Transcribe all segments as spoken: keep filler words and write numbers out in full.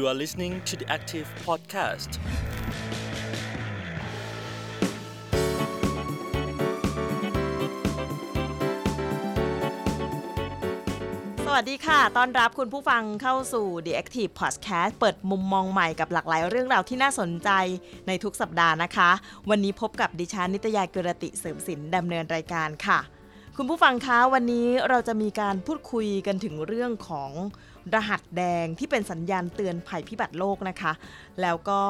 You are listening to The Active Podcast. สวัสดีค่ะต้อนรับคุณผู้ฟังเข้าสู่ The Active Podcast เปิดมุมมองใหม่กับหลากหลายเรื่องราวที่น่าสนใจในทุกสัปดาห์นะคะวันนี้พบกับดิฉันนิตยากิรติเสริมสินดำเนินรายการค่ะคุณผู้ฟังคะวันนี้เราจะมีการพูดคุยกันถึงเรื่องของรหัสแดงที่เป็นสัญญาณเตือนภัยพิบัติโลกนะคะแล้วก็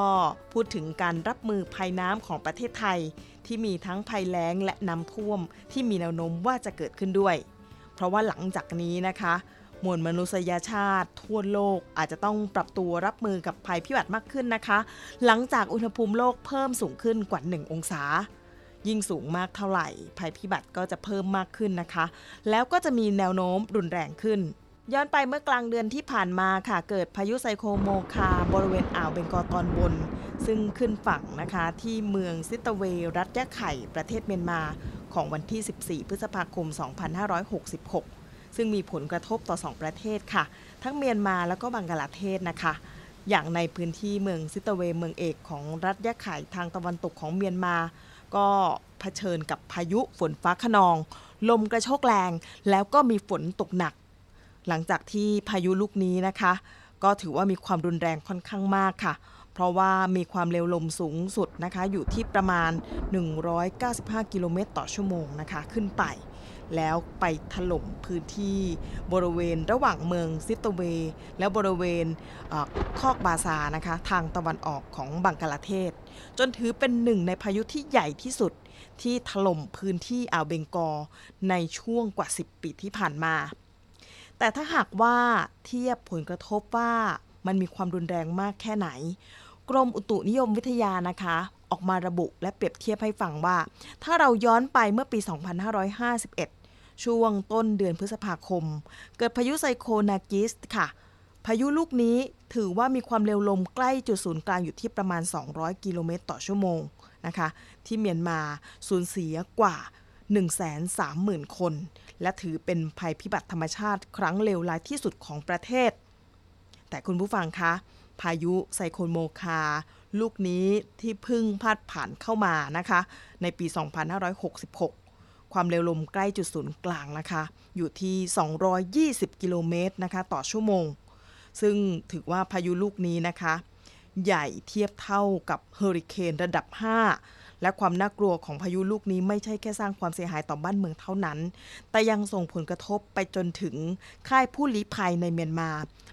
พูดถึงการรับมือภัยน้ำของประเทศไทยที่มีทั้งภัยแล้งและน้ำท่วมที่มีแนวโน้มว่าจะเกิดขึ้นด้วยเพราะว่าหลังจากนี้นะคะมวลมนุษยชาติทั่วโลกอาจจะต้องปรับตัวรับมือกับภัยพิบัติมากขึ้นนะคะหลังจากอุณหภูมิโลกเพิ่มสูงขึ้นกว่าหนึ่งองศายิ่งสูงมากเท่าไหร่ภัยพิบัติก็จะเพิ่มมากขึ้นนะคะแล้วก็จะมีแนวโน้มรุนแรงขึ้นย้อนไปเมื่อกลางเดือนที่ผ่านมาค่ะเกิดพายุไซโคลโมคาบริเวณอ่าวเบงกอลตอนบนซึ่งขึ้นฝั่งนะคะที่เมืองซิตาเวรัฐยะไข่ประเทศเมียนมาของวันที่สิบสี่พฤษภาคมสองพันห้าร้อยหกสิบหกซึ่งมีผลกระทบต่อสองประเทศค่ะทั้งเมียนมาแล้วก็บังกลาเทศนะคะอย่างในพื้นที่เมืองซิตาเวเมืองเอกของรัฐยะไข่ทางตะวันตกของเมียนมาก็เผชิญกับพายุฝนฟ้าคะนองลมกระโชกแรงแล้วก็มีฝนตกหนักหลังจากที่พายุลูกนี้นะคะก็ถือว่ามีความรุนแรงค่อนข้างมากค่ะเพราะว่ามีความเร็วลมสูงสุดนะคะอยู่ที่ประมาณหนึ่งร้อยเก้าสิบห้ากิโลเมตรต่อชั่วโมงนะคะขึ้นไปแล้วไปถล่มพื้นที่บริเวณระหว่างเมืองซิตาเวและบริเวณคอกบาซานะคะทางตะวันออกของบังกลาเทศจนถือเป็นหนึ่งในพายุที่ใหญ่ที่สุดที่ถล่มพื้นที่อ่าวเบงกอลในช่วงกว่าสิบปีที่ผ่านมาแต่ถ้าหากว่าเทียบผลกระทบว่ามันมีความรุนแรงมากแค่ไหนกรมอุตุนิยมวิทยานะคะออกมาระบุและเปรียบเทียบให้ฟังว่าถ้าเราย้อนไปเมื่อปีสองพันห้าร้อยห้าสิบเอ็ดช่วงต้นเดือนพฤษภาคมเกิดพายุไซโคลนากิสค่ะพายุลูกนี้ถือว่ามีความเร็วลมใกล้จุดศูนย์กลางอยู่ที่ประมาณสองร้อยกิโลเมตรต่อชั่วโมงนะคะที่เมียนมาสูญเสียกว่าหนึ่งแสนสามหมื่น คนและถือเป็นภัยพิบัติธรรมชาติครั้งเลวร้ายที่สุดของประเทศแต่คุณผู้ฟังคะพายุไซโคลนโมคาลูกนี้ที่เพิ่งพาดผ่านเข้ามานะคะในปีสองพันห้าร้อยหกสิบหกความเร็วลมใกล้จุดศูนย์กลางนะคะอยู่ที่สองร้อยยี่สิบกิโลเมตรนะคะต่อชั่วโมงซึ่งถือว่าพายุลูกนี้นะคะใหญ่เทียบเท่ากับเฮอริเคนระดับห้าและความน่ากลัวของพายุลูกนี้ไม่ใช่แค่สร้างความเสียหายต่อบ้านเมืองเท่านั้นแต่ยังส่งผลกระทบไปจนถึงค่ายผู้ลี้ภัยในเมียนมา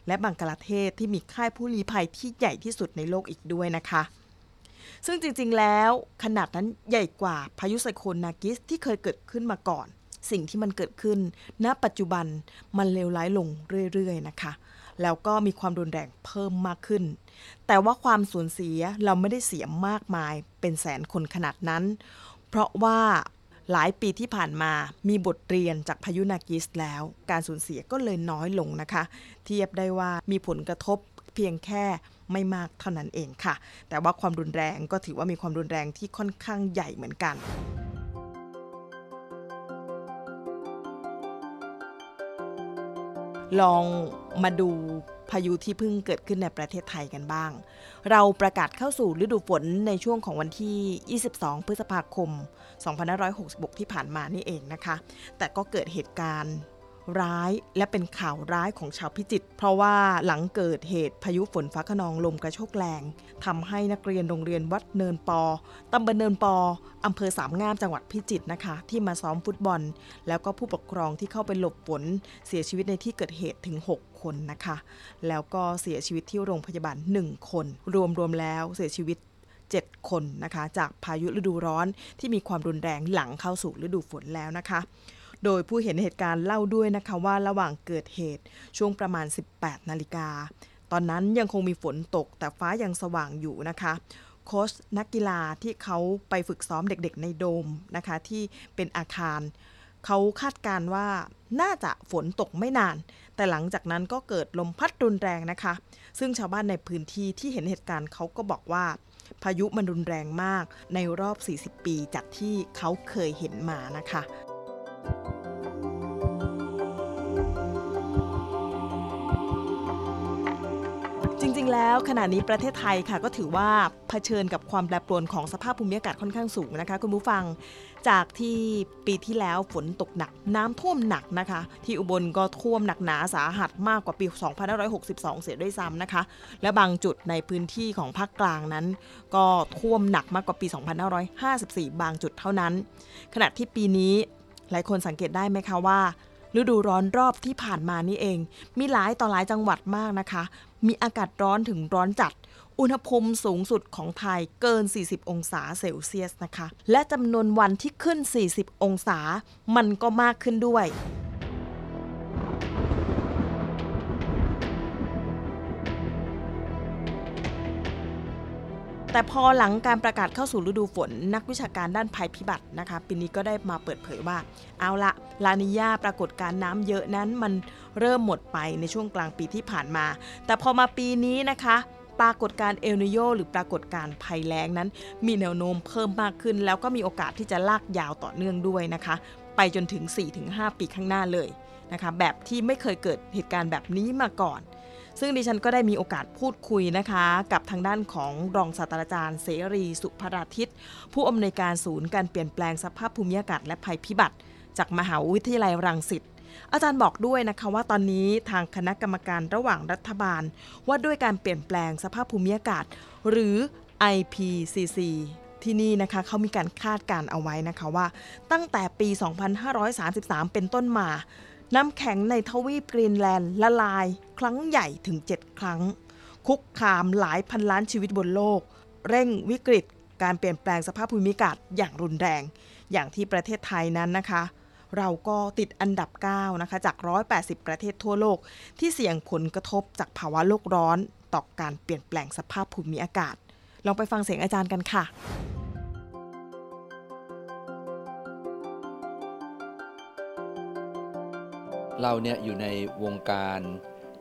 และบังกลาเทศที่มีค่ายผู้ลี้ภัยที่ใหญ่ที่สุดในโลกอีกด้วยนะคะซึ่งจริงๆแล้วขนาดนั้นใหญ่กว่าพายุไซโคลนากิสที่เคยเกิดขึ้นมาก่อนสิ่งที่มันเกิดขึ้นณปัจจุบันมันเลวร้ายลงเรื่อยๆนะคะแล้วก็มีความรุนแรงเพิ่มมากขึ้นแต่ว่าความสูญเสียเราไม่ได้เสียมากมายเป็นแสนคนขนาดนั้นเพราะว่าหลายปีที่ผ่านมามีบทเรียนจากพายุนากิสแล้วการสูญเสียก็เลยน้อยลงนะคะเทียบได้ว่ามีผลกระทบเพียงแค่ไม่มากเท่านั้นเองค่ะแต่ว่าความรุนแรงก็ถือว่ามีความรุนแรงที่ค่อนข้างใหญ่เหมือนกันลองมาดูพายุที่เพิ่งเกิดขึ้นในประเทศไทยกันบ้างเราประกาศเข้าสู่ฤดูฝนในช่วงของวันที่ยี่สิบสองพฤษภาคมสองพันห้าร้อยหกสิบหกที่ผ่านมานี่เองนะคะแต่ก็เกิดเหตุการณ์ร้ายและเป็นข่าวร้ายของชาวพิจิตรเพราะว่าหลังเกิดเหตุพายุฝนฟ้าคะนองลมกระโชกแรงทำให้นักเรียนโรงเรียนวัดเนินปอตำบลเนินปออำเภอสามงามจังหวัดพิจิตรนะคะที่มาซ้อมฟุตบอลแล้วก็ผู้ปกครองที่เข้าไปหลบฝนเสียชีวิตในที่เกิดเหตุถึงหกคนนะคะแล้วก็เสียชีวิตที่โรงพยาบาลหนึ่งคนรวมๆแล้วเสียชีวิตเจ็ดคนนะคะจากพายุฤดูร้อนที่มีความรุนแรงหลังเข้าสู่ฤดูฝนแล้วนะคะโดยผู้เห็นเหตุการณ์เล่าด้วยนะคะว่าระหว่างเกิดเหตุช่วงประมาณ สิบแปด นาฬิกาตอนนั้นยังคงมีฝนตกแต่ฟ้ายังสว่างอยู่นะคะโค้ชนักกีฬาที่เขาไปฝึกซ้อมเด็กๆในโดมนะคะที่เป็นอาคารเขาคาดการณ์ว่าน่าจะฝนตกไม่นานแต่หลังจากนั้นก็เกิดลมพัดรุนแรงนะคะซึ่งชาวบ้านในพื้นที่ที่เห็นเหตุการณ์เขาก็บอกว่าพายุมันรุนแรงมากในรอบสี่สิบปีจากที่เขาเคยเห็นมานะคะจริงๆ แล้วขณะนี้ประเทศไทยค่ะก็ถือว่าเผชิญกับความแปรปรวนของสภาพภูมิอากาศค่อนข้างสูงนะคะคุณผู้ฟังจากที่ปีที่แล้วฝนตกหนักน้ำท่วมหนักนะคะที่อุบลก็ท่วมหนักหนาสาหัสมากกว่าปีสองพันห้าร้อยหกสิบสองเสียด้วยซ้ำนะคะและบางจุดในพื้นที่ของภาคกลางนั้นก็ท่วมหนักมากกว่าปีสองพันห้าร้อยห้าสิบสี่บางจุดเท่านั้นขณะที่ปีนี้หลายคนสังเกตได้ไหมคะว่าฤดูร้อนรอบที่ผ่านมานี่เองมีหลายต่อหลายจังหวัดมากนะคะมีอากาศร้อนถึงร้อนจัดอุณหภูมิสูงสุดของไทยเกินสี่สิบองศาเซลเซียสนะคะและจำนวนวันที่ขึ้นสี่สิบองศามันก็มากขึ้นด้วยแต่พอหลังการประกาศเข้าสู่ฤดูฝนนักวิชาการด้านภัยพิบัตินะคะปีนี้ก็ได้มาเปิดเผยว่าเอาละลานิญาปรากฏการณ์น้ำเยอะนั้นมันเริ่มหมดไปในช่วงกลางปีที่ผ่านมาแต่พอมาปีนี้นะคะปรากฏการณ์เอลนิโญหรือปรากฏการณ์ภัยแล้งนั้นมีแนวโน้มเพิ่มมากขึ้นแล้วก็มีโอกาสที่จะลากยาวต่อเนื่องด้วยนะคะไปจนถึง สี่ถึงห้า ปีข้างหน้าเลยนะคะแบบที่ไม่เคยเกิดเหตุการณ์แบบนี้มาก่อนซึ่งดิฉันก็ได้มีโอกาสพูดคุยนะคะกับทางด้านของรองศาสตราจารย์เสรีสุภราทิตย์ผู้อำนวยการศูนย์การเปลี่ยนแปลงสภาพภูมิอากาศและภัยพิบัติจากมหาวิทยาลัยรังสิตอาจารย์บอกด้วยนะคะว่าตอนนี้ทางคณะกรรมการระหว่างรัฐบาลว่าด้วยการเปลี่ยนแปลงสภาพภูมิอากาศหรือ ไอ พี ซี ซี ที่นี่นะคะเขามีการคาดการณ์เอาไว้นะคะว่าตั้งแต่ปีสองพันห้าร้อยสามสิบสามเป็นต้นมาน้ำแข็งในทวีปกรีนแลนด์ละลายครั้งใหญ่ถึงเจ็ดครั้งคุกคามหลายพันล้านชีวิตบนโลกเร่งวิกฤตการเปลี่ยนแปลงสภาพภูมิอากาศอย่างรุนแรงอย่างที่ประเทศไทยนั้นนะคะเราก็ติดอันดับเก้านะคะจากหนึ่งร้อยแปดสิบประเทศทั่วโลกที่เสี่ยงผลกระทบจากภาวะโลกร้อนต่อการเปลี่ยนแปลงสภาพภูมิอากาศลองไปฟังเสียงอาจารย์กันค่ะเราเนี่ยอยู่ในวงการ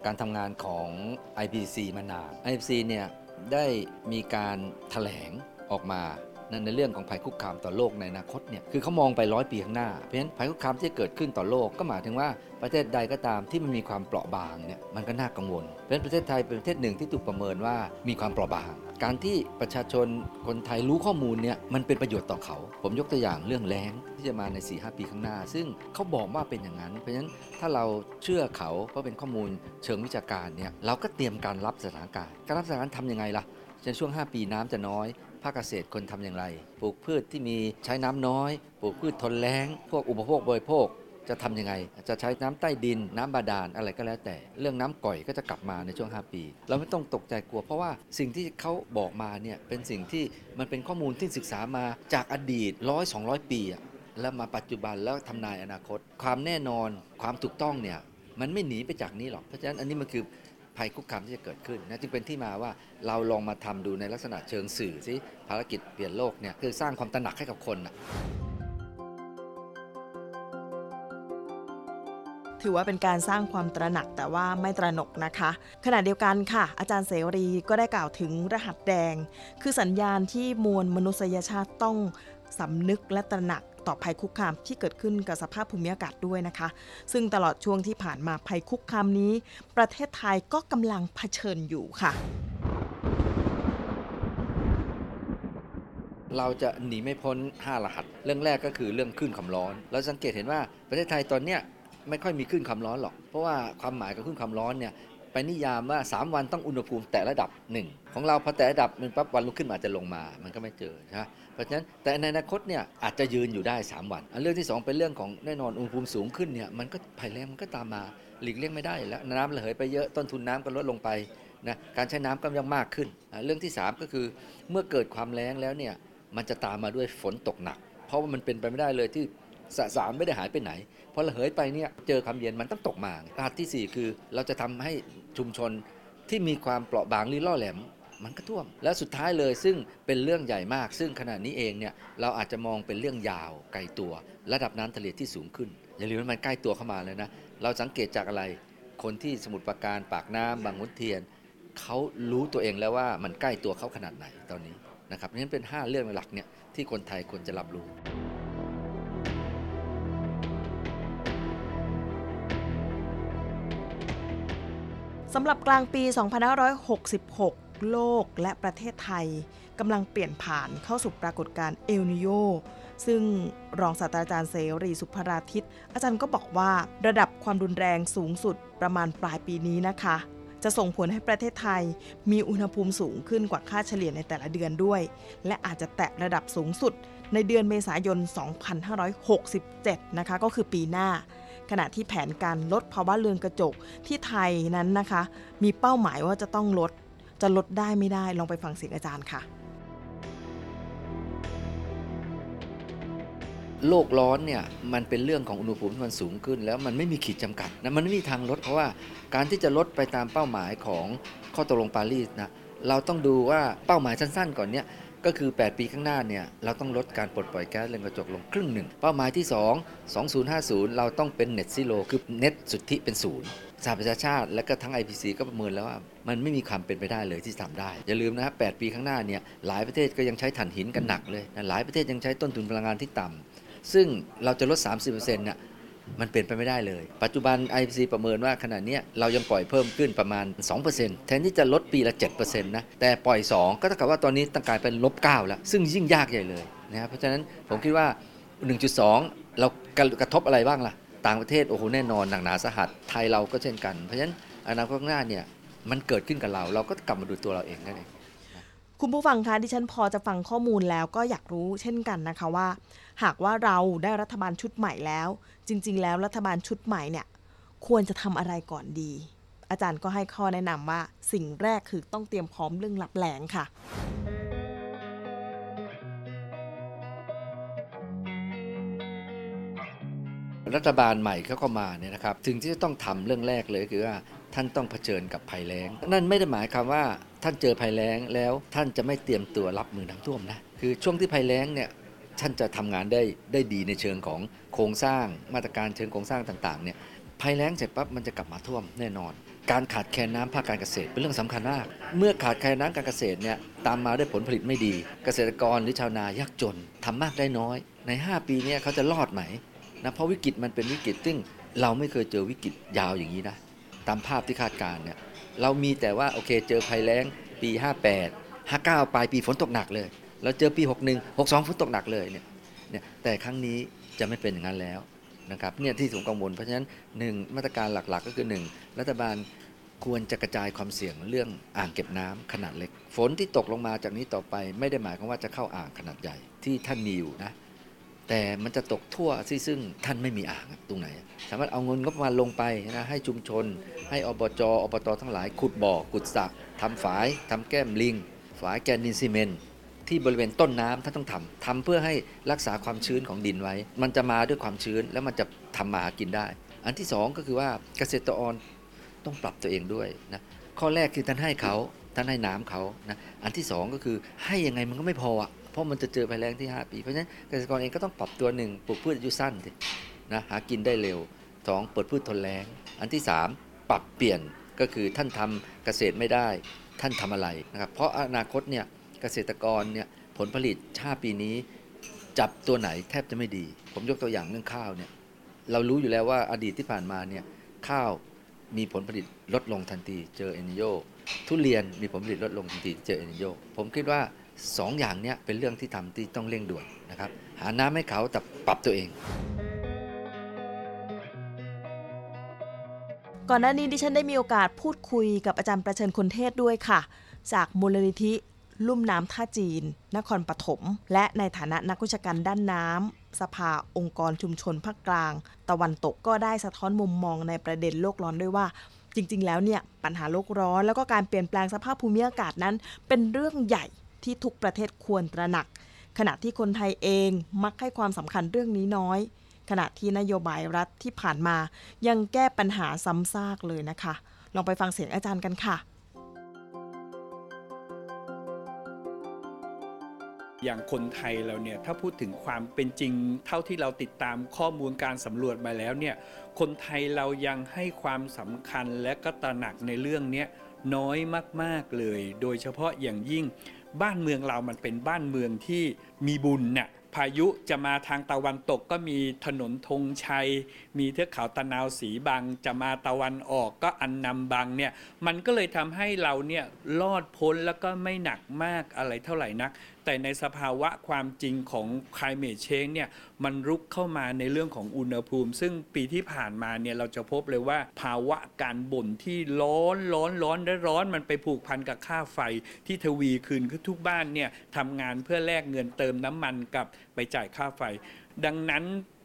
การทำงานของ ไอ พี ซี มานาน ไอ พี ซี เนี่ยได้มีการแถลงออกมาในเรื่องของภัยคุกคามต่อโลกในอนาคตเนี่ยคือเขามองไปร้อยปีข้างหน้าเพราะฉะนั้นภัยคุกคามที่เกิดขึ้นต่อโลกก็หมายถึงว่าประเทศใดก็ตามที่มันมีความเปราะบางเนี่ยมันก็น่ากังวลเพราะฉะนั้นประเทศไทยเป็นประเทศหนึ่งที่ถูกประเมินว่ามีความเปราะบางการที่ประชาชนคนไทยรู้ข้อมูลเนี่ยมันเป็นประโยชน์ต่อเขาผมยกตัวอย่างเรื่องแล้งที่จะมาใน สี่ถึงห้า ปีข้างหน้าซึ่งเขาบอกว่าเป็นอย่างนั้นเพราะฉะนั้นถ้าเราเชื่อเขาเพราะเป็นข้อมูลเชิงวิชาการเนี่ยเราก็เตรียมการรับสถานการณ์การรับสถานการณ์ทำยังไงล่ะในช่วงห้าปีน้ำจะน้อยภาคเกษตรคนทำอย่างไรปลูกพืชที่มีใช้น้ำน้อยปลูกพืชทนแล้งพวกอุปโภคบริโภคจะทำยังไงจะใช้น้ำใต้ดินน้ำบาดาลอะไรก็แล้วแต่เรื่องน้ำก่อยก็จะกลับมาในช่วงห้าปีเราไม่ต้องตกใจกลัวเพราะว่าสิ่งที่เขาบอกมาเนี่ยเป็นสิ่งที่มันเป็นข้อมูลที่ศึกษามาจากอดีตหนึ่งร้อย สองร้อยปีแล้วมาปัจจุบันแล้วทำนายอนาคตความแน่นอนความถูกต้องเนี่ยมันไม่หนีไปจากนี้หรอกเพราะฉะนั้นอันนี้มันคือภัยคุกคามที่จะเกิดขึ้นนะจึงเป็นที่มาว่าเราลองมาทำดูในลักษณะเชิงสื่อสิภารกิจเปลี่ยนโลกเนี่ยคือสร้างความตระหนักให้กับคนนะถือว่าเป็นการสร้างความตระหนักแต่ว่าไม่ตระหนกนะคะขณะเดียวกันค่ะอาจารย์เสรีก็ได้กล่าวถึงรหัสแดงคือสัญญาณที่มวลมนุษยชาติต้องสำนึกและตระหนักต่อภัยคุกคามที่เกิดขึ้นกับสภาพภูมิอากาศด้วยนะคะซึ่งตลอดช่วงที่ผ่านมาภัยคุกคามนี้ประเทศไทยก็กำลังเผชิญอยู่ค่ะเราจะหนีไม่พ้นห้ารหัสเรื่องแรกก็คือเรื่องคลื่นความร้อนเราสังเกตเห็นว่าประเทศไทยตอนเนี้ยไม่ค่อยมีคลื่นความร้อนหรอกเพราะว่าความหมายของคลื่นความร้อนเนี่ยไปนิยามว่าสามวันต้องอุณหภูมิแต่ระดับหนึ่งของเราพอแต่ระดับมันปั๊บวันลุกขึ้นมาจะลงมามันก็ไม่เจอใช่ไหมเพราะฉะนั้นแต่ในอนาคตเนี่ยอาจจะยืนอยู่ได้สามวันเรื่องที่สองเป็นเรื่องของแน่นอนอุณหภูมิสูงขึ้นเนี่ยมันก็ภัยแล้งมันก็ตามมาหลีกเลี่ยงไม่ได้แล้วน้ำระเหยไปเยอะต้นทุนน้ำก็ลดลงไปนะการใช้น้ำก็ยังมากขึ้นเรื่องที่สามก็คือเมื่อเกิดความแล้งแล้วเนี่ยมันจะตามมาด้วยฝนตกหนักเพราะว่ามันเป็นไปไม่ได้เลยที่สะสารไม่ได้หายไปไหนพอระเหยไปเนี่ยเจอความเย็นมันต้องตกมาประการที่สี่คือเราจะทำให้ชุมชนที่มีความเปราะบางหรือล่อแหลมมันก็ท่วมและสุดท้ายเลยซึ่งเป็นเรื่องใหญ่มากซึ่งขณะนี้เองเนี่ยเราอาจจะมองเป็นเรื่องยาวไกลตัวระดับน้ำทะเลที่สูงขึ้นอย่าลืมว่ามันใกล้ตัวเข้ามาเลยนะเราสังเกตจากอะไรคนที่สมุทรปราการปากน้ำบางขุนเทียนเขารู้ตัวเองแล้วว่ามันใกล้ตัวเขาขนาดไหนตอนนี้นะครับนี่เป็นห้าเรื่องหลักเนี่ยที่คนไทยควรจะรับรู้ สำหรับกลางปีสองพันห้าร้อยหกสิบหกโลกและประเทศไทยกำลังเปลี่ยนผ่านเข้าสู่ปรากฏการณ์เอลนีโญซึ่งรองศาสตราจารย์เสรีสุภราทิตอาจารย์ก็บอกว่าระดับความรุนแรงสูงสุดประมาณปลายปีนี้นะคะจะส่งผลให้ประเทศไทยมีอุณหภูมิสูงขึ้นกว่าค่าเฉลี่ยในแต่ละเดือนด้วยและอาจจะแตะระดับสูงสุดในเดือนเมษายนสองพันห้าร้อยหกสิบเจ็ดนะคะก็คือปีหน้าขณะที่แผนการลดภาวะเรือนกระจกที่ไทยนั้นนะคะมีเป้าหมายว่าจะต้องลดจะลดได้ไม่ได้ลองไปฟังเสียงอาจารย์ค่ะโลกร้อนเนี่ยมันเป็นเรื่องของอุณหภูมิที่มันสูงขึ้นแล้วมันไม่มีขีดจำกัดนะมันไม่มีทางลดเพราะว่าการที่จะลดไปตามเป้าหมายของข้อตกลงปารีสนะเราต้องดูว่าเป้าหมายสั้นๆก่อนเนี่ยก็คือแปดปีข้างหน้าเนี่ยเราต้องลดการปลดปล่อยแก๊สเรือนกระจกลงครึ่งหนึ่งเป้าหมายที่สอง สองพันห้าสิบเราต้องเป็น Net Zero คือ Net สุทธิเป็นศูนย์สหประชาชาติและก็ทั้ง ไอ พี ซี ซี ก็ประเมินแล้วว่ามันไม่มีความเป็นไปได้เลยที่ทำได้อย่าลืมนะแปดปีข้างหน้าเนี่ยหลายประเทศก็ยังใช้ถ่านหินกันหนักเลยนะหลายประเทศยังใช้ต้นทุนพลังงานที่ต่ำซึ่งเราจะลด สามสิบเปอร์เซ็นต์ เนี่ยมันเป็นไปไม่ได้เลยปัจจุบัน ไอ พี ซี ซี ประเมินว่าขณะนี้เรายังปล่อยเพิ่มขึ้นประมาณ สองเปอร์เซ็นต์ แทนที่จะลดปีละ เจ็ดเปอร์เซ็นต์ นะแต่ปล่อยสองก็เท่ากับว่าตอนนี้ต้องกลายเป็น ลบเก้า แล้วซึ่งยิ่งยากใหญ่เลยนะครับเพราะฉะนั้นผมคิดว่า หนึ่งจุดสอง เรากระทบอะไรบ้างล่ะต่างประเทศโอ้โหแน่นอนหนักหนาสาหัสไทยเราก็เช่นกันเพราะฉะนั้นอนาคตข้างหน้าเนี่ยมันเกิดขึ้นกับเราเราก็กลับมาดูตัวเราเองนั่นเองคุณผู้ฟังคะดิฉันพอจะฟังข้อมูลแล้วก็อยากรู้เช่นกันนะคะว่าหากว่าเราได้รัฐบาลชุดใหม่แล้วจริงๆแล้วรัฐบาลชุดใหม่เนี่ยควรจะทำอะไรก่อนดีอาจารย์ก็ให้ข้อแนะนำว่าสิ่งแรกคือต้องเตรียมพร้อมเรื่องรับแล้งค่ะรัฐบาลใหม่เขาก็มาเนี่ยนะครับถึงที่จะต้องทำเรื่องแรกเลยคือว่าท่านต้องเผชิญกับภัยแล้งนั่นไม่ได้หมายความว่าท่านเจอภัยแล้งแล้วท่านจะไม่เตรียมตัวรับมือน้ำท่วมนะคือช่วงที่ภัยแล้งเนี่ยท่านจะทำงานได้ได้ดีในเชิงของโครงสร้างมาตรการเชิงโครงสร้างต่างๆเนี่ยภัยแล้งเสร็จปั๊บมันจะกลับมาท่วมแน่นอนการขาดแคลนน้ำภาคการเกษตรเป็นเรื่องสำคัญมากเมื่อขาดแคลนน้ำการเกษตรเนี่ยตามมาด้วยผลผลิตไม่ดีเกษตรกรหรือชาวนายากจนทำมากได้น้อยในห้าปีเนี่ยเขาจะรอดไหมนะเพราะวิกฤตมันเป็นวิกฤตซึ่งเราไม่เคยเจอวิกฤตยาวอย่างนี้นะตามภาพที่คาดการณ์เนี่ยเรามีแต่ว่าโอเคเจอภัยแล้งปีห้าแปด ห้าเก้าปลายปีฝนตกหนักเลยเราเจอปีหกหนึ่ง หกสองฝนตกหนักเลยเนี่ยเนี่ยแต่ครั้งนี้จะไม่เป็นอย่างนั้นแล้วนะครับเนี่ยที่ผมกังวลเพราะฉะนั้นหนึ่งมาตรการหลักๆก็คือหนึ่งรัฐบาลควรจะกระจายความเสี่ยงเรื่องอ่างเก็บน้ำขนาดเล็กฝนที่ตกลงมาจากนี้ต่อไปไม่ได้หมายความว่าจะเข้าอ่างขนาดใหญ่ที่ท่านมีอยู่นะแต่มันจะตกทั่วซึ่งท่านไม่มีอ่างตรงไหนสามารถเอาเงินงบประมาณลงไปนะให้ชุมชนให้อบจ.อบต.ทั้งหลายขุดบ่อขุดสระทำฝายทำแก้มลิงฝายแกนดินซีเมนต์ที่บริเวณต้นน้ำท่านต้องทำทำเพื่อให้รักษาความชื้นของดินไว้มันจะมาด้วยความชื้นแล้วมันจะทำมาหากินได้อันที่สองก็คือว่าเกษตรกรต้องปรับตัวเองด้วยนะข้อแรกคือท่านให้เขาท่านให้น้ำเขานะอันที่สองก็คือให้ยังไงมันก็ไม่พอเพราะมันจะเจอภัยแล้งที่ห้าปีเพราะฉะนั้นเกษตรกรเองก็ต้องปรับตัวหนึ่งปลูกพืชอายุสั้นนะหากินได้เร็วสองเปิดพืชทนแล้งอันที่สามปรับเปลี่ยนก็คือท่านทำเกษตรไม่ได้ท่านทำอะไรนะครับเพราะอนาคตเนี่ยเกษตรกรเนี่ยผลผลิตห้าปีนี้จับตัวไหนแทบจะไม่ดีผมยกตัวอย่างเรื่องข้าวเนี่ยเรารู้อยู่แล้วว่าอดีตที่ผ่านมาเนี่ยข้าวมีผลผลิตลดลงทันทีเจอเอลนีโญทุเรียนมีผลผลิตลดลงทันทีเจอเอลนีโญผมคิดว่าสองอย่างเนี้ยเป็นเรื่องที่ทำที่ต้องเร่งด่วนนะครับหาน้ำให้เขาแต่ปรับตัวเองก่อนหน้านี้ดิฉันได้มีโอกาสพูดคุยกับอาจารย์ประเชิญคนเทศด้วยค่ะจากมูลนิธิลุ่มน้ำท่าจีนนครปฐมและในฐานะนักวิชาการด้านน้ำสภาองค์กรชุมชนภาคกลางตะวันตกก็ได้สะท้อนมุมมองในประเด็นโลกร้อนด้วยว่าจริงๆแล้วเนี่ยปัญหาโลกร้อนแล้วก็การเปลี่ยนแปลงสภาพภูมิอากาศนั้นเป็นเรื่องใหญ่ที่ทุกประเทศควรตระหนักขณะที่คนไทยเองมักให้ความสำคัญเรื่องนี้น้อยขณะที่นโยบายรัฐที่ผ่านมายังแก้ปัญหาซ้ำซากเลยนะคะลองไปฟังเสียงอาจารย์กันค่ะอย่างคนไทยเราเนี่ยถ้าพูดถึงความเป็นจริงเท่าที่เราติดตามข้อมูลการสำรวจมาแล้วเนี่ยคนไทยเรายังให้ความสำคัญและก็ตระหนักในเรื่องนี้น้อยมากๆเลยโดยเฉพาะอย่างยิ่งบ้านเมืองเรามันเป็นบ้านเมืองที่มีบุญน่ะ พายุจะมาทางตะวันตกก็มีถนนธงชัยมีเทือกเขาตะนาวสีบังจะมาตะวันออกก็อันนำบังเนี่ยมันก็เลยทำให้เราเนี่ยรอดพ้นแล้วก็ไม่หนักมากอะไรเท่าไหร่นักแต่ในสภาวะความจริงของ climate change เนี่ยมันรุกเข้ามาในเรื่องของอุณหภูมิซึ่งปีที่ผ่านมาเนี่ยเราจะพบเลยว่าภาวะการบ่นที่ร้อนร้อนร้อนและร้อนมันไปผูกพันกับค่าไฟที่ทวีคืนคือทุกบ้านเนี่ยทำงานเพื่อแลกเงินเติมน้ำมันกับไปจ่ายค่าไฟดังนั้น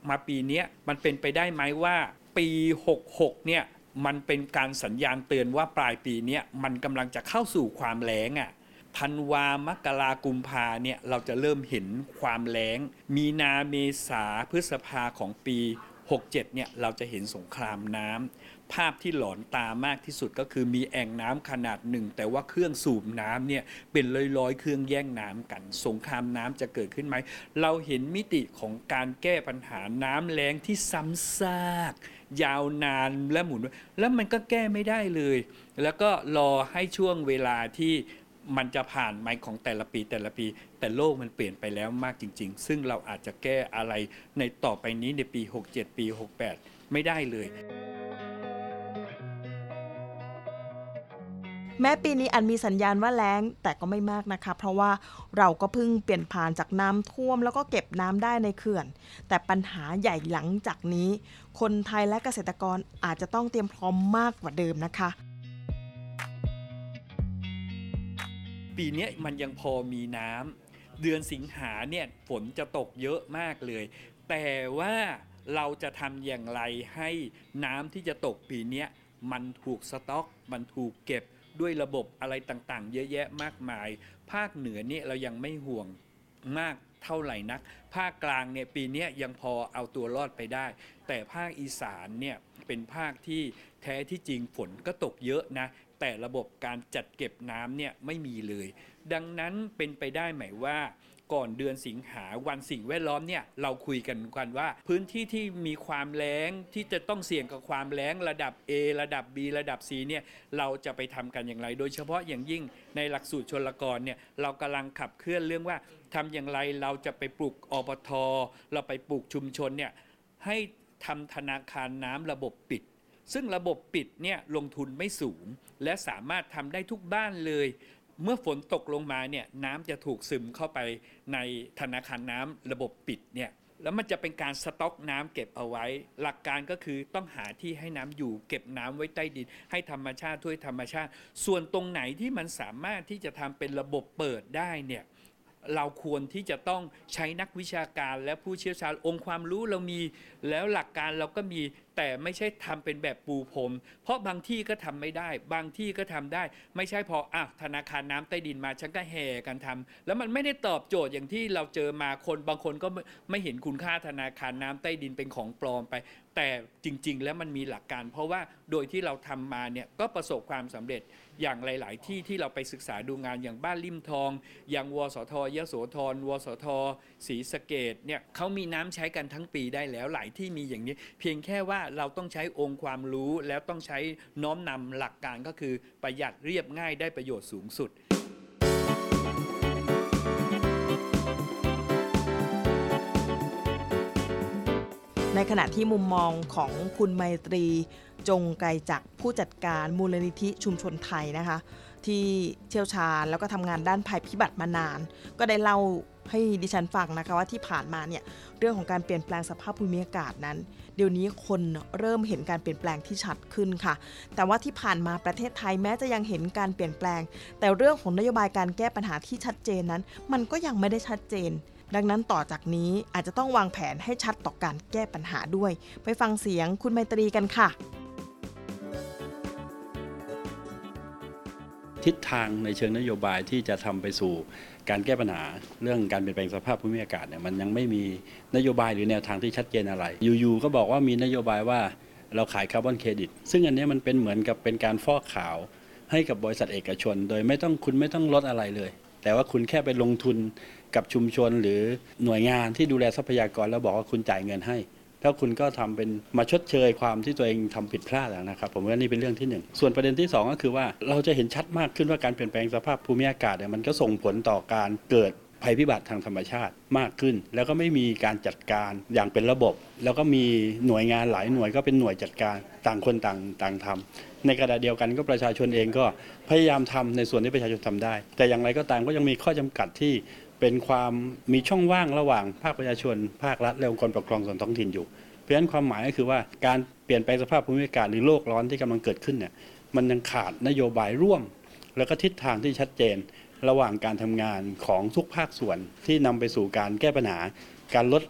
มาปีนี้มันเป็นไปได้ไหมว่าปีหกสิบหกเนี่ยมันเป็นการสัญญาณเตือนว่าปลายปีนี้มันกำลังจะเข้าสู่ความแล้งอ่ะธันวามกรากุมภาเนี่ยเราจะเริ่มเห็นความแล้งมีนาเมษาพฤษภาของปีหกสิบเจ็ดเนี่ยเราจะเห็นสงครามน้ำภาพที่หลอนตามากที่สุดก็คือมีแอ่งน้ำขนาดหนึ่งแต่ว่าเครื่องสูบน้ำเนี่ยเป็นร้อยๆเครื่องแย่งน้ำกันสงครามน้ำจะเกิดขึ้นไหมเราเห็นมิติของการแก้ปัญหาน้ำแล้งที่ซ้ำซากยาวนานและหมุนแล้วมันก็แก้ไม่ได้เลยแล้วก็รอให้ช่วงเวลาที่มันจะผ่านไปของแต่ละปีแต่ละปีแต่โลกมันเปลี่ยนไปแล้วมากจริงๆซึ่งเราอาจจะแก้อะไรในต่อไปนี้ในปีหกสิบเจ็ดปีหกสิบแปดไม่ได้เลยแม้ปีนี้อาจมีสัญญาณว่าแล้งแต่ก็ไม่มากนะคะเพราะว่าเราก็เพิ่งเปลี่ยนผ่านจากน้ำท่วมแล้วก็เก็บน้ำได้ในเขื่อนแต่ปัญหาใหญ่หลังจากนี้คนไทยและเกษตรกรอาจจะต้องเตรียมพร้อมมากกว่าเดิมนะคะปีนี้มันยังพอมีน้ำเดือนสิงหาเนี่ยฝนจะตกเยอะมากเลยแต่ว่าเราจะทำอย่างไรให้น้ำที่จะตกปีนี้มันถูกสต็อกมันถูกเก็บด้วยระบบอะไรต่างๆเยอะแยะมากมายภาคเหนือเนี่ยเรายังไม่ห่วงมากเท่าไหร่นักภาคกลางเนี่ยปีนี้ยังพอเอาตัวรอดไปได้แต่ภาคอีสานเนี่ยเป็นภาคที่แท้ที่จริงฝนก็ตกเยอะนะแต่ระบบการจัดเก็บน้ำเนี่ยไม่มีเลยดังนั้นเป็นไปได้ไหมว่าก่อนเดือนสิงหาวันสิ่งแวดล้อมเนี่ยเราคุยกันกันว่าพื้นที่ที่มีความแล้งที่จะต้องเสี่ยงกับความแล้งระดับ A ระดับ B ระดับ C เนี่ยเราจะไปทำกันอย่างไรโดยเฉพาะอย่างยิ่งในหลักสูตรชลกรเนี่ยเรากำลังขับเคลื่อนเรื่องว่าทำอย่างไรเราจะไปปลูกอบต.เราไปปลูกชุมชนเนี่ยให้ทำธนาคารน้ำระบบปิดซึ่งระบบปิดเนี่ยลงทุนไม่สูงและสามารถทำได้ทุกบ้านเลยเมื่อฝนตกลงมาเนี่ยน้ำจะถูกซึมเข้าไปในธนาคารน้ำระบบปิดเนี่ยแล้วมันจะเป็นการสต็อกน้ำเก็บเอาไว้หลักการก็คือต้องหาที่ให้น้ำอยู่เก็บน้ำไว้ใต้ดินให้ธรรมชาติช่วยธรรมชาติส่วนตรงไหนที่มันสามารถที่จะทำเป็นระบบเปิดได้เนี่ยเราควรที่จะต้องใช้นักวิชาการและผู้เชี่ยวชาญองค์ความรู้เรามีแล้วหลักการเราก็มีแต่ไม่ใช่ทำเป็นแบบปูพรมเพราะบางที่ก็ทำไม่ได้บางที่ก็ทำได้ไม่ใช่พออ่ะธนาคารน้ำใต้ดินมาฉันก็แห่กันทำแล้วมันไม่ได้ตอบโจทย์อย่างที่เราเจอมาคนบางคนก็ไม่เห็นคุณค่าธนาคารน้ำใต้ดินเป็นของปลอมไปแต่จริงๆแล้วมันมีหลักการเพราะว่าโดยที่เราทำมาเนี่ยก็ประสบความสำเร็จอย่างหลายๆที่ที่เราไปศึกษาดูงานอย่างบ้านริมทองอย่างวสท.ยโสธรวสท.ศรีสะเกษเนี่ยเขามีน้ำใช้กันทั้งปีได้แล้วหลายที่มีอย่างนี้เพียงแค่ว่าเราต้องใช้องค์ความรู้แล้วต้องใช้น้อมนำหลักการก็คือประหยัดเรียบง่ายได้ประโยชน์สูงสุดในขณะที่มุมมองของคุณไมตรีจงไกลจากผู้จัดการมูลนิธิชุมชนไทยนะคะที่เชี่ยวชาญแล้วก็ทำงานด้านภัยพิบัติมานานก็ได้เล่าให้ดิฉันฟังนะคะว่าที่ผ่านมาเนี่ยเรื่องของการเปลี่ยนแปลงสภาพภูมิอากาศนั้นเดี๋ยวนี้คนเริ่มเห็นการเปลี่ยนแปลงที่ชัดขึ้นค่ะแต่ว่าที่ผ่านมาประเทศไทยแม้จะยังเห็นการเปลี่ยนแปลงแต่เรื่องของนโยบายการแก้ปัญหาที่ชัดเจนนั้นมันก็ยังไม่ได้ชัดเจนดังนั้นต่อจากนี้อาจจะต้องวางแผนให้ชัดต่อการแก้ปัญหาด้วยไปฟังเสียงคุณไมตรีกันค่ะทิศทางในเชิงนโยบายที่จะทำไปสู่การแก้ปัญหาเรื่องการเปลี่ยนแปลงสภาพภูมิอากาศเนี่ยมันยังไม่มีนโยบายหรือแนวทางที่ชัดเจนอะไรอยู่ๆก็บอกว่ามีนโยบายว่าเราขายคาร์บอนเครดิตซึ่งอันนี้มันเป็นเหมือนกับเป็นการฟอกขาวให้กับบริษัทเอกชนโดยไม่ต้องคุณไม่ต้องลดอะไรเลยแต่ว่าคุณแค่ไปลงทุนกับชุมชนหรือหน่วยงานที่ดูแลทรัพยากรแล้วบอกว่าคุณจ่ายเงินให้แล้วคุณก็ทำเป็นมาชดเชยความที่ตัวเองทำผิดพลาดนะครับผมว่านี่เป็นเรื่องที่หนึ่งส่วนประเด็นที่สองก็คือว่าเราจะเห็นชัดมากขึ้นว่าการเปลี่ยนแปลงสภาพภูมิอากาศเนี่ยมันก็ส่งผลต่อการเกิด ภัยพิบัติทางธรรมชาติมากขึ้นแล้วก็ไม่มีการจัดการอย่างเป็นระบบแล้วก็มีหน่วยงานหลายหน่วยก็เป็นหน่วยจัดการต่างคนต่างต่างทำในขณะเดียวกันก็ประชาชนเองก็พยายามทำในส่วนที่ประชาชนทำได้แต่อย่างไรก็ตามก็ยังมีข้อจำกัดที่เป็นความมีช่องว่างระหว่างภาคประชาชนภาครัฐและองค์กรปกครองส่วนท้องถิ่นอยู่เพราะฉะนั้นความหมายก็คือว่าการเปลี่ยนแปลงสภาพภูมิอากาศหรือโลกร้อนที่กำลังเกิดขึ้นเนี่ยมันยังขาดนโยบายร่วมและก็ทิศทางที่ชัดเจนระหว่างการทำงานของทุกภาคส่วนที่นำไปสู่การแก้ปัญหาการลด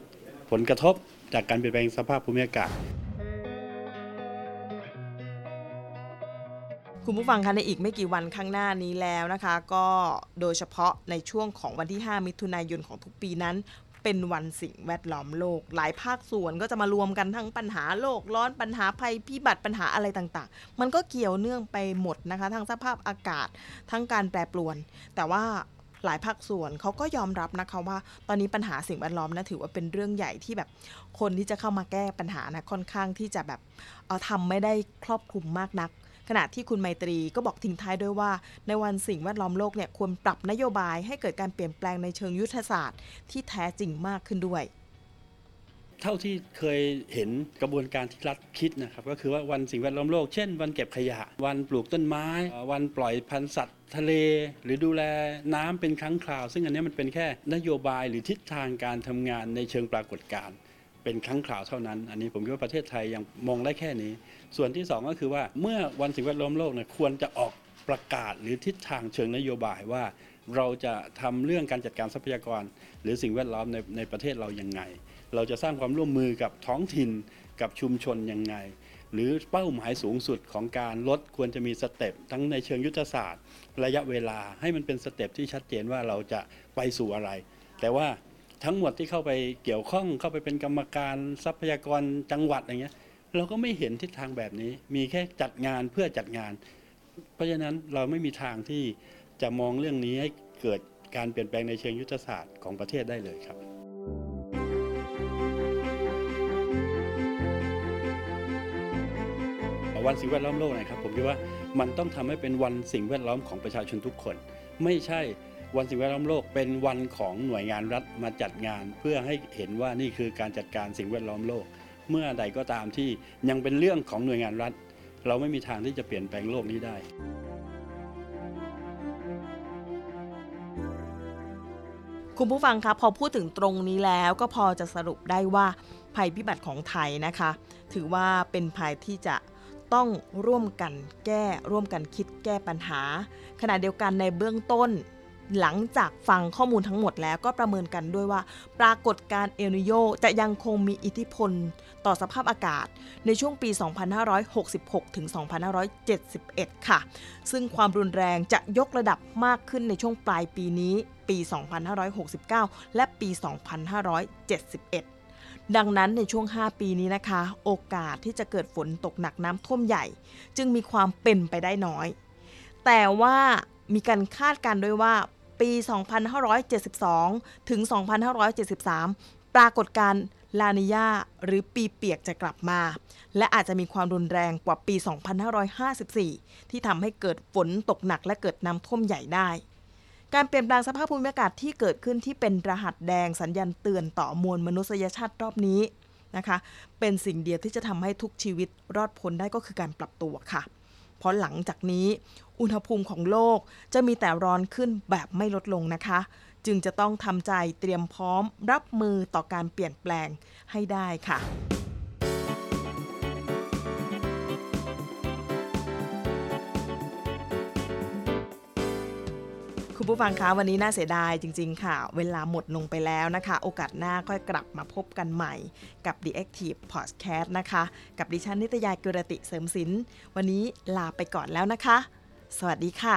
ผลกระทบจากการเปลี่ยนแปลงสภาพภูมิอากาศคุณผู้ฟังคะในอีกไม่กี่วันข้างหน้านี้แล้วนะคะก็โดยเฉพาะในช่วงของวันที่ห้ามิถุนายนของทุกปีนั้นเป็นวันสิ่งแวดล้อมโลกหลายภาคส่วนก็จะมารวมกันทั้งปัญหาโลกร้อนปัญหาภัยพิบัติปัญหาอะไรต่างๆมันก็เกี่ยวเนื่องไปหมดนะคะทั้งสภาพอากาศทั้งการแปรปรวนแต่ว่าหลายภาคส่วนเขาก็ยอมรับนะคะว่าตอนนี้ปัญหาสิ่งแวดล้อมนะถือว่าเป็นเรื่องใหญ่ที่แบบคนที่จะเข้ามาแก้ปัญหานะค่อนข้างที่จะแบบเอาทำไม่ได้ครอบคลุมมากนักขณะที่คุณไมตรีก็บอกทิ้งท้ายด้วยว่าในวันสิ่งแวดล้อมโลกเนี่ยควรปรับนโยบายให้เกิดการเปลี่ยนแปลงในเชิงยุทธศาสตร์ที่แท้จริงมากขึ้นด้วยเท่าที่เคยเห็นกระบวนการที่รัฐคิดนะครับก็คือว่าวันสิ่งแวดล้อมโลกเช่นวันเก็บขยะวันปลูกต้นไม้วันปล่อยพันธุ์สัตว์ทะเลหรือดูแลน้ำเป็นครั้งคราวซึ่งอันนี้มันเป็นแค่นโยบายหรือทิศทางการทำงานในเชิงปรากฏการณ์เป็นครั้งคราวเท่านั้นอันนี้ผมคิดว่าประเทศไทยยังมองได้แค่นี้ส่วนที่สองก็คือว่าเมื่อวันสิ่งแวดล้อมโลกเนี่ยควรจะออกประกาศหรือทิศทางเชิงนโยบายว่าเราจะทำเรื่องการจัดการทรัพยากรหรือสิ่งแวดล้อมในในประเทศเรายังไงเราจะสร้างความร่วมมือกับท้องถิ่นกับชุมชนยังไงหรือเป้าหมายสูงสุดของการลดควรจะมีสเต็ปทั้งในเชิงยุทธศาสตร์ระยะเวลาให้มันเป็นสเต็ปที่ชัดเจนว่าเราจะไปสู่อะไรแต่ว่าทั้งหมดที่เข้าไปเกี่ยวข้องเข้าไปเป็นกรรมการทรัพยากรจังหวัดอะไรเงี้ยเราก็ไม่เห็นทิศทางแบบนี้มีแค่จัดงานเพื่อจัดงานเพราะฉะนั้นเราไม่มีทางที่จะมองเรื่องนี้ให้เกิดการเปลี่ยนแปลงในเชิงยุทธศาสตร์ของประเทศได้เลยครับวันสิ่งแวดล้อมโลกนะครับผมคิดว่ามันต้องทำให้เป็นวันสิ่งแวดล้อมของประชาชนทุกคนไม่ใช่วันสิ่งแวดล้อมโลกเป็นวันของหน่วยงานรัฐมาจัดงานเพื่อให้เห็นว่านี่คือการจัดการสิ่งแวดล้อมโลกเมื่อใดก็ตามที่ยังเป็นเรื่องของหน่วยงานรัฐเราไม่มีทางที่จะเปลี่ยนแปลงโลกนี้ได้คุณผู้ฟังคะพอพูดถึงตรงนี้แล้วก็พอจะสรุปได้ว่าภัยพิบัติของไทยนะคะถือว่าเป็นภัยที่จะต้องร่วมกันแก้ร่วมกันคิดแก้ปัญหาขณะเดียวกันในเบื้องต้นหลังจากฟังข้อมูลทั้งหมดแล้วก็ประเมินกันด้วยว่าปรากฏการณ์เอลนิโญจะยังคงมีอิทธิพลต่อสภาพอากาศในช่วงปี สองพันห้าร้อยหกสิบหก ถึง สองพันห้าร้อยเจ็ดสิบเอ็ด ค่ะซึ่งความรุนแรงจะยกระดับมากขึ้นในช่วงปลายปีนี้ปี สองพันห้าร้อยหกสิบเก้า และปี สองพันห้าร้อยเจ็ดสิบเอ็ดดังนั้นในช่วงห้าปีนี้นะคะโอกาสที่จะเกิดฝนตกหนักน้ำท่วมใหญ่จึงมีความเป็นไปได้น้อยแต่ว่ามีการคาดการณ์ด้วยว่าปีสองพันห้าร้อยเจ็ดสิบสองถึงสองพันห้าร้อยเจ็ดสิบสามปรากฏการณ์ลานิญาหรือปีเปียกจะกลับมาและอาจจะมีความรุนแรงกว่าปีสองพันห้าร้อยห้าสิบสี่ที่ทำให้เกิดฝนตกหนักและเกิดน้ำท่วมใหญ่ได้การเปลี่ยนแปลงสภาพภูมิอากาศที่เกิดขึ้นที่เป็นรหัสแดงสัญญาณเตือนต่อมวลมนุษยชาติรอบนี้นะคะเป็นสิ่งเดียวที่จะทำให้ทุกชีวิตรอดพ้นได้ก็คือการปรับตัวค่ะเพราะหลังจากนี้อุณหภูมิของโลกจะมีแต่ร้อนขึ้นแบบไม่ลดลงนะคะจึงจะต้องทำใจเตรียมพร้อมรับมือต่อการเปลี่ยนแปลงให้ได้ค่ะคุณผู้ฟังคะวันนี้น่าเสียดายจริงๆค่ะเวลาหมดลงไปแล้วนะคะโอกาสหน้าค่อยกลับมาพบกันใหม่กับ The Active Podcast นะคะกับดิฉันนิตยากิรติเสริมศิลป์วันนี้ลาไปก่อนแล้วนะคะสวัสดีค่ะ